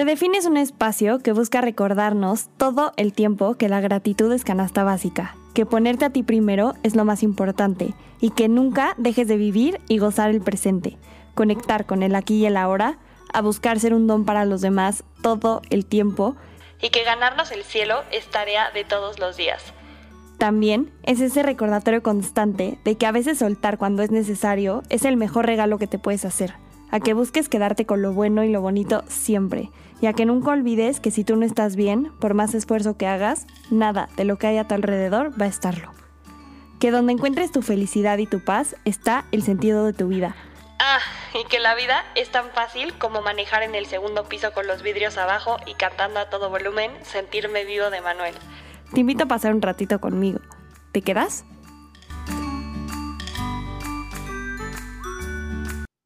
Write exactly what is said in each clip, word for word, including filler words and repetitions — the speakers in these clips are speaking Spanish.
Redefine es un espacio que busca recordarnos todo el tiempo que la gratitud es canasta básica, que ponerte a ti primero es lo más importante y que nunca dejes de vivir y gozar el presente, conectar con el aquí y el ahora, a buscar ser un don para los demás todo el tiempo y que ganarnos el cielo es tarea de todos los días. También es ese recordatorio constante de que a veces soltar cuando es necesario es el mejor regalo que te puedes hacer, a que busques quedarte con lo bueno y lo bonito siempre, y a que nunca olvides que si tú no estás bien, por más esfuerzo que hagas, nada de lo que hay a tu alrededor va a estarlo. Que donde encuentres tu felicidad y tu paz está el sentido de tu vida. Ah, y que la vida es tan fácil como manejar en el segundo piso con los vidrios abajo y cantando a todo volumen Sentirme Vivo de Manuel. Te invito a pasar un ratito conmigo. ¿Te quedas?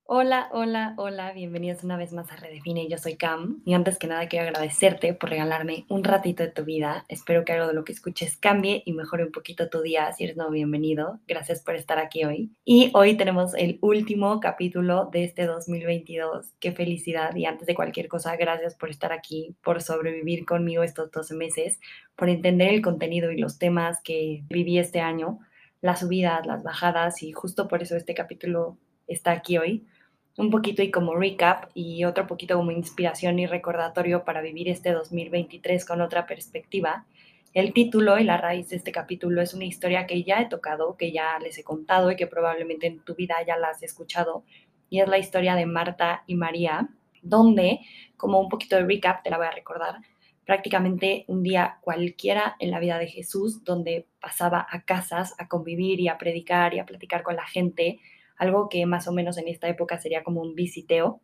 Hola, hola, hola, bienvenidos una vez más a Redefine, yo soy Cam y antes que nada quiero agradecerte por regalarme un ratito de tu vida, espero que algo de lo que escuches cambie y mejore un poquito tu día, si eres nuevo bienvenido, gracias por estar aquí hoy. Y hoy tenemos el último capítulo de este dos mil veintidós, qué felicidad y antes de cualquier cosa, gracias por estar aquí, por sobrevivir conmigo estos doce meses, por entender el contenido y los temas que viví este año, las subidas, las bajadas y justo por eso este capítulo está aquí hoy. Un poquito y como recap y otro poquito como inspiración y recordatorio para vivir este dos mil veintitrés con otra perspectiva. El título y la raíz de este capítulo es una historia que ya he tocado, que ya les he contado y que probablemente en tu vida ya la has escuchado. Y es la historia de Marta y María, donde, como un poquito de recap, te la voy a recordar, prácticamente un día cualquiera en la vida de Jesús, donde pasaba a casas a convivir y a predicar y a platicar con la gente, algo que más o menos en esta época sería como un visiteo.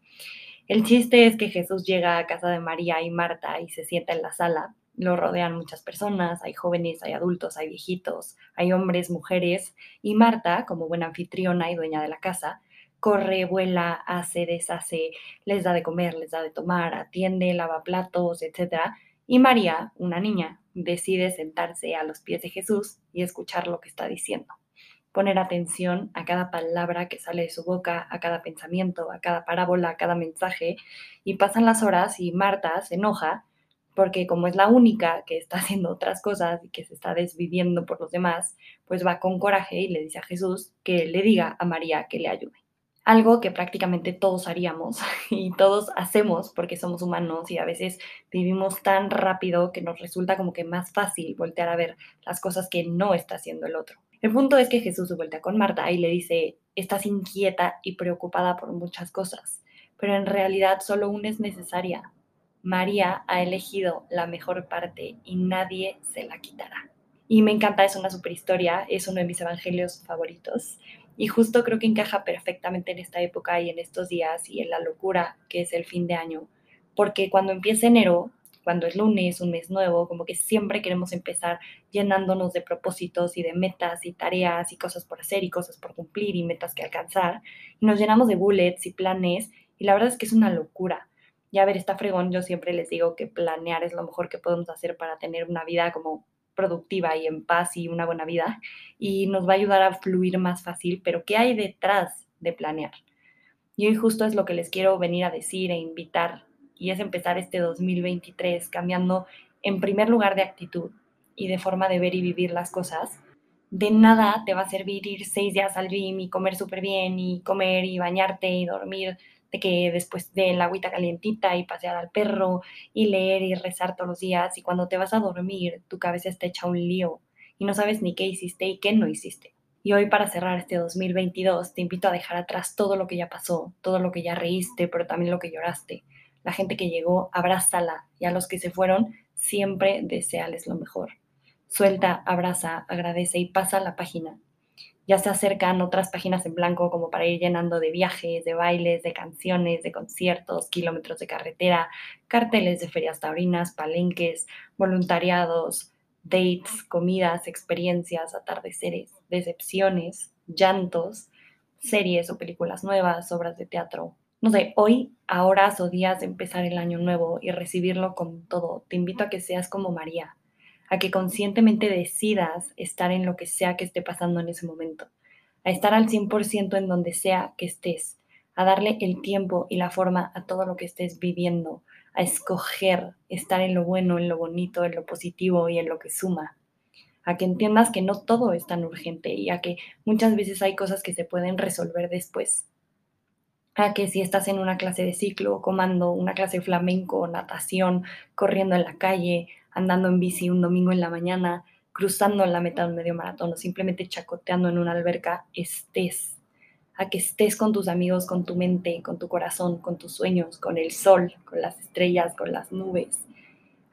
El chiste es que Jesús llega a casa de María y Marta y se sienta en la sala. Lo rodean muchas personas, hay jóvenes, hay adultos, hay viejitos, hay hombres, mujeres. Y Marta, como buena anfitriona y dueña de la casa, corre, vuela, hace, deshace, les da de comer, les da de tomar, atiende, lava platos, etcétera. Y María, una niña, decide sentarse a los pies de Jesús y escuchar lo que está diciendo. Poner atención a cada palabra que sale de su boca, a cada pensamiento, a cada parábola, a cada mensaje. Y pasan las horas y Marta se enoja porque como es la única que está haciendo otras cosas y que se está desviviendo por los demás, pues va con coraje y le dice a Jesús que le diga a María que le ayude. Algo que prácticamente todos haríamos y todos hacemos porque somos humanos y a veces vivimos tan rápido que nos resulta como que más fácil voltear a ver las cosas que no está haciendo el otro. El punto es que Jesús se vuelve con Marta y le dice, estás inquieta y preocupada por muchas cosas, pero en realidad solo una es necesaria. María ha elegido la mejor parte y nadie se la quitará. Y me encanta, es una superhistoria, es uno de mis evangelios favoritos. Y justo creo que encaja perfectamente en esta época y en estos días y en la locura que es el fin de año. Porque cuando empieza enero, cuando es lunes, un mes nuevo, como que siempre queremos empezar llenándonos de propósitos y de metas y tareas y cosas por hacer y cosas por cumplir y metas que alcanzar. Y nos llenamos de bullets y planes y la verdad es que es una locura. Y a ver, está fregón, yo siempre les digo que planear es lo mejor que podemos hacer para tener una vida como productiva y en paz y una buena vida. Y nos va a ayudar a fluir más fácil, pero ¿qué hay detrás de planear? Y hoy justo es lo que les quiero venir a decir e invitar. Y es empezar este dos mil veintitrés cambiando en primer lugar de actitud y de forma de ver y vivir las cosas. De nada te va a servir ir seis días al gym y comer súper bien y comer y bañarte y dormir de que después de la agüita calientita y pasear al perro y leer y rezar todos los días. Y cuando te vas a dormir tu cabeza está hecha un lío y no sabes ni qué hiciste y qué no hiciste. Y hoy para cerrar este dos mil veintidós te invito a dejar atrás todo lo que ya pasó, todo lo que ya reíste, pero también lo que lloraste. La gente que llegó, abrázala y a los que se fueron, siempre deséales lo mejor. Suelta, abraza, agradece y pasa la página. Ya se acercan otras páginas en blanco como para ir llenando de viajes, de bailes, de canciones, de conciertos, kilómetros de carretera, carteles de ferias taurinas, palenques, voluntariados, dates, comidas, experiencias, atardeceres, decepciones, llantos, series o películas nuevas, obras de teatro. No sé, hoy, a horas o días de empezar el año nuevo y recibirlo con todo, te invito a que seas como María, a que conscientemente decidas estar en lo que sea que esté pasando en ese momento, a estar al cien por ciento en donde sea que estés, a darle el tiempo y la forma a todo lo que estés viviendo, a escoger estar en lo bueno, en lo bonito, en lo positivo y en lo que suma, a que entiendas que no todo es tan urgente y a que muchas veces hay cosas que se pueden resolver después, a que si estás en una clase de ciclo, comando, una clase de flamenco, natación, corriendo en la calle, andando en bici un domingo en la mañana, cruzando la meta de un medio maratón o simplemente chacoteando en una alberca, estés, a que estés con tus amigos, con tu mente, con tu corazón, con tus sueños, con el sol, con las estrellas, con las nubes,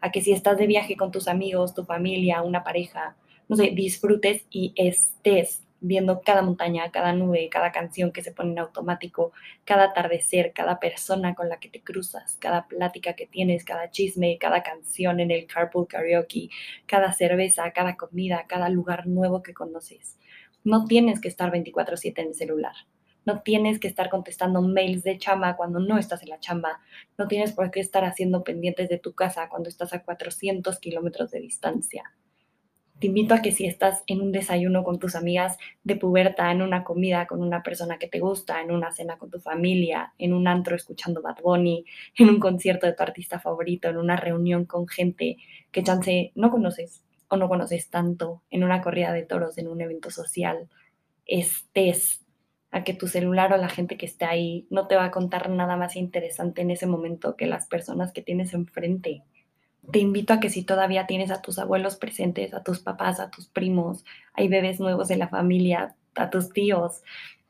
a que si estás de viaje con tus amigos, tu familia, una pareja, no sé, disfrutes y estés viendo cada montaña, cada nube, cada canción que se pone en automático, cada atardecer, cada persona con la que te cruzas, cada plática que tienes, cada chisme, cada canción en el carpool karaoke, cada cerveza, cada comida, cada lugar nuevo que conoces. No tienes que estar veinticuatro siete en el celular. No tienes que estar contestando mails de chamba cuando no estás en la chamba. No tienes por qué estar haciendo pendientes de tu casa cuando estás a cuatrocientos kilómetros de distancia. Te invito a que si estás en un desayuno con tus amigas de puberta, en una comida con una persona que te gusta, en una cena con tu familia, en un antro escuchando Bad Bunny, en un concierto de tu artista favorito, en una reunión con gente que chance no conoces o no conoces tanto, en una corrida de toros, en un evento social, estés, a que tu celular o la gente que está ahí no te va a contar nada más interesante en ese momento que las personas que tienes enfrente. Te invito a que si todavía tienes a tus abuelos presentes, a tus papás, a tus primos, hay bebés nuevos en la familia, a tus tíos,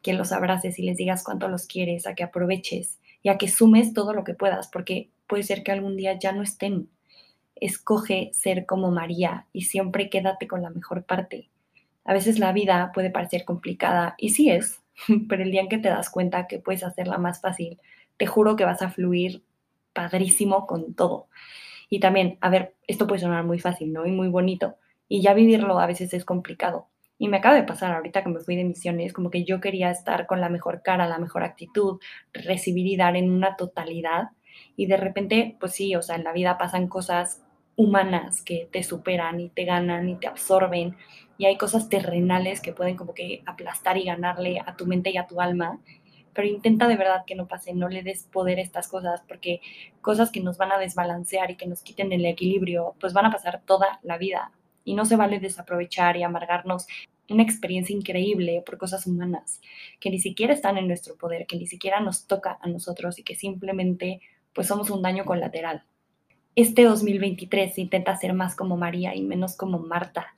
que los abraces y les digas cuánto los quieres, a que aproveches y a que sumes todo lo que puedas, porque puede ser que algún día ya no estén. Escoge ser como María y siempre quédate con la mejor parte. A veces la vida puede parecer complicada, y sí es, pero el día en que te das cuenta que puedes hacerla más fácil, te juro que vas a fluir padrísimo con todo. Y también, a ver, esto puede sonar muy fácil, ¿no? Y muy bonito. Y ya vivirlo a veces es complicado. Y me acaba de pasar ahorita que me fui de misiones, como que yo quería estar con la mejor cara, la mejor actitud, recibir y dar en una totalidad. Y de repente, pues sí, o sea, en la vida pasan cosas humanas que te superan y te ganan y te absorben. Y hay cosas terrenales que pueden como que aplastar y ganarle a tu mente y a tu alma. Pero intenta de verdad que no pase, no le des poder a estas cosas, porque cosas que nos van a desbalancear y que nos quiten el equilibrio, pues van a pasar toda la vida. Y no se vale desaprovechar y amargarnos una experiencia increíble por cosas humanas que ni siquiera están en nuestro poder, que ni siquiera nos toca a nosotros y que simplemente pues somos un daño colateral. Este dos mil veintitrés intenta ser más como María y menos como Marta.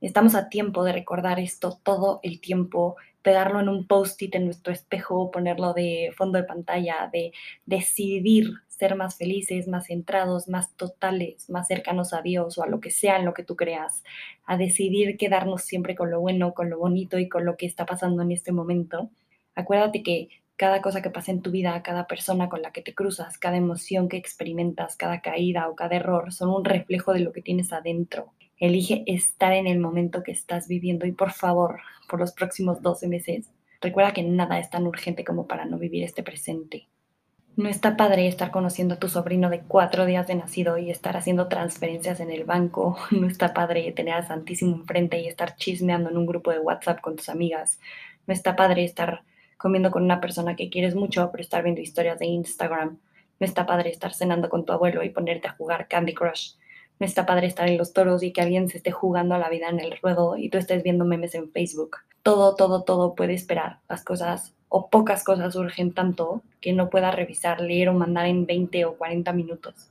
Estamos a tiempo de recordar esto todo el tiempo, pegarlo en un post-it en nuestro espejo, ponerlo de fondo de pantalla, de decidir ser más felices, más centrados, más totales, más cercanos a Dios o a lo que sea en lo que tú creas, a decidir quedarnos siempre con lo bueno, con lo bonito y con lo que está pasando en este momento. Acuérdate que cada cosa que pasa en tu vida, cada persona con la que te cruzas, cada emoción que experimentas, cada caída o cada error son un reflejo de lo que tienes adentro. Elige estar en el momento que estás viviendo y por favor, por los próximos doce meses, recuerda que nada es tan urgente como para no vivir este presente. No está padre estar conociendo a tu sobrino de cuatro días de nacido y estar haciendo transferencias en el banco. No está padre tener al Santísimo enfrente y estar chismeando en un grupo de WhatsApp con tus amigas. No está padre estar comiendo con una persona que quieres mucho, pero estar viendo historias de Instagram. No está padre estar cenando con tu abuelo y ponerte a jugar Candy Crush. No está padre estar en los toros y que alguien se esté jugando a la vida en el ruedo y tú estés viendo memes en Facebook. Todo, todo, todo puede esperar. Las cosas o pocas cosas urgen tanto que no puedas revisar, leer o mandar en veinte o cuarenta minutos.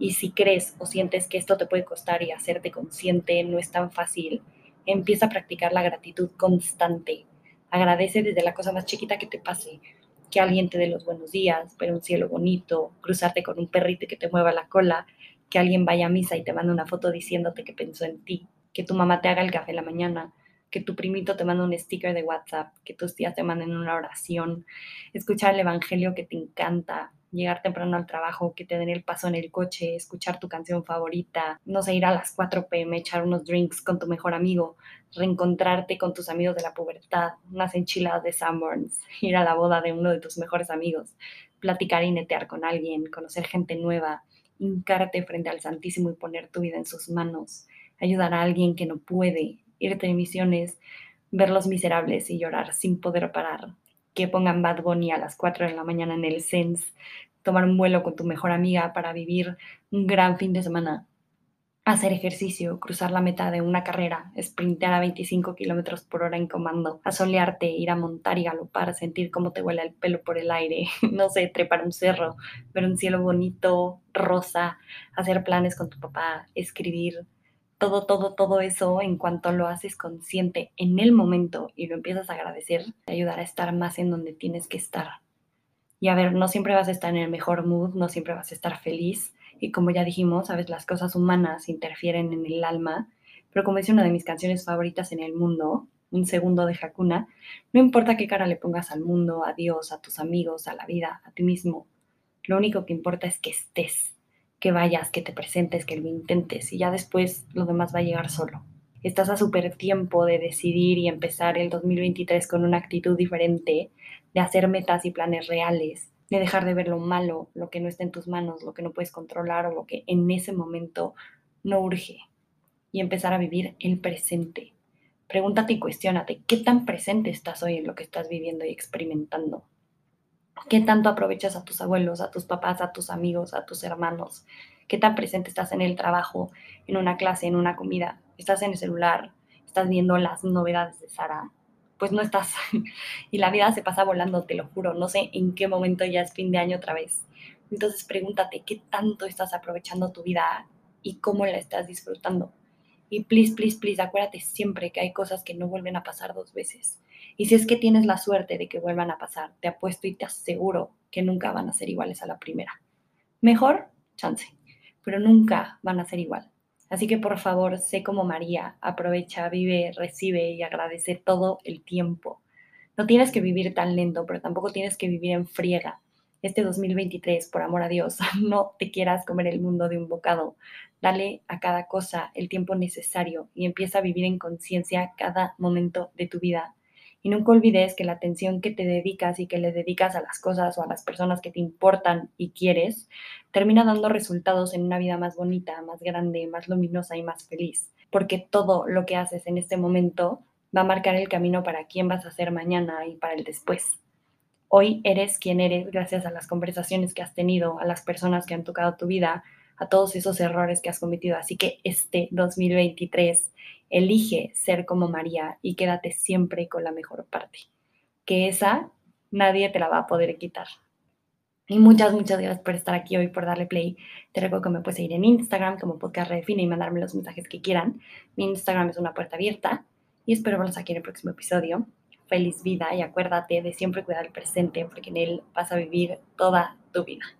Y si crees o sientes que esto te puede costar y hacerte consciente no es tan fácil, empieza a practicar la gratitud constante. Agradece desde la cosa más chiquita que te pase, que alguien te dé los buenos días, ver un cielo bonito, cruzarte con un perrito que te mueva la cola, que alguien vaya a misa y te mande una foto diciéndote que pensó en ti, que tu mamá te haga el café en la mañana, que tu primito te mande un sticker de WhatsApp, que tus tías te manden una oración, escuchar el evangelio que te encanta, llegar temprano al trabajo, que te den el paso en el coche, escuchar tu canción favorita, no sé, ir a las cuatro p m, echar unos drinks con tu mejor amigo, reencontrarte con tus amigos de la pubertad, unas enchiladas de Sanborns, ir a la boda de uno de tus mejores amigos, platicar y netear con alguien, conocer gente nueva, hincarte frente al Santísimo y poner tu vida en sus manos, ayudar a alguien que no puede, irte de misiones, ver Los Miserables y llorar sin poder parar. que pongan Bad Bunny a las cuatro de la mañana en el Sense, tomar un vuelo con tu mejor amiga para vivir un gran fin de semana, hacer ejercicio, cruzar la meta de una carrera, sprintear a veinticinco kilómetros por hora en comando, asolearte, ir a montar y galopar, sentir cómo te vuela el pelo por el aire, no sé, trepar un cerro, ver un cielo bonito, rosa, hacer planes con tu papá, escribir, todo, todo, todo eso, en cuanto lo haces consciente en el momento y lo empiezas a agradecer, te ayudará a estar más en donde tienes que estar. Y a ver, no siempre vas a estar en el mejor mood, no siempre vas a estar feliz. Y como ya dijimos, a veces las cosas humanas interfieren en el alma. Pero como dice una de mis canciones favoritas en el mundo, Un Segundo de Hakuna, no importa qué cara le pongas al mundo, a Dios, a tus amigos, a la vida, a ti mismo. Lo único que importa es que estés, que vayas, que te presentes, que lo intentes. Y ya después lo demás va a llegar solo. Estás a súper tiempo de decidir y empezar el dos mil veintitrés con una actitud diferente, de hacer metas y planes reales, de dejar de ver lo malo, lo que no está en tus manos, lo que no puedes controlar o lo que en ese momento no urge, y empezar a vivir el presente. Pregúntate y cuestiónate, ¿qué tan presente estás hoy en lo que estás viviendo y experimentando? ¿Qué tanto aprovechas a tus abuelos, a tus papás, a tus amigos, a tus hermanos? ¿Qué tan presente estás en el trabajo, en una clase, en una comida? ¿Estás en el celular? ¿Estás viendo las novedades de Sara? Pues no estás. Y la vida se pasa volando, te lo juro. No sé en qué momento ya es fin de año otra vez. Entonces pregúntate qué tanto estás aprovechando tu vida y cómo la estás disfrutando. Y please, please, please, acuérdate siempre que hay cosas que no vuelven a pasar dos veces. Y si es que tienes la suerte de que vuelvan a pasar, te apuesto y te aseguro que nunca van a ser iguales a la primera. Mejor, chance, pero nunca van a ser igual. Así que por favor, sé como María, aprovecha, vive, recibe y agradece todo el tiempo. No tienes que vivir tan lento, pero tampoco tienes que vivir en friega. Este dos mil veintitrés, por amor a Dios, no te quieras comer el mundo de un bocado. Dale a cada cosa el tiempo necesario y empieza a vivir en conciencia cada momento de tu vida. Y nunca olvides que la atención que te dedicas y que le dedicas a las cosas o a las personas que te importan y quieres, termina dando resultados en una vida más bonita, más grande, más luminosa y más feliz. Porque todo lo que haces en este momento va a marcar el camino para quién vas a ser mañana y para el después. Hoy eres quien eres gracias a las conversaciones que has tenido, a las personas que han tocado tu vida, a todos esos errores que has cometido. Así que este dos mil veintitrés elige ser como María y quédate siempre con la mejor parte, que esa nadie te la va a poder quitar. Y muchas, muchas gracias por estar aquí hoy, por darle play. Te recuerdo que me puedes seguir en Instagram como Podcast Redefine y mandarme los mensajes que quieran. Mi Instagram es una puerta abierta y espero verlos aquí en el próximo episodio. Feliz vida y acuérdate de siempre cuidar el presente porque en él vas a vivir toda tu vida.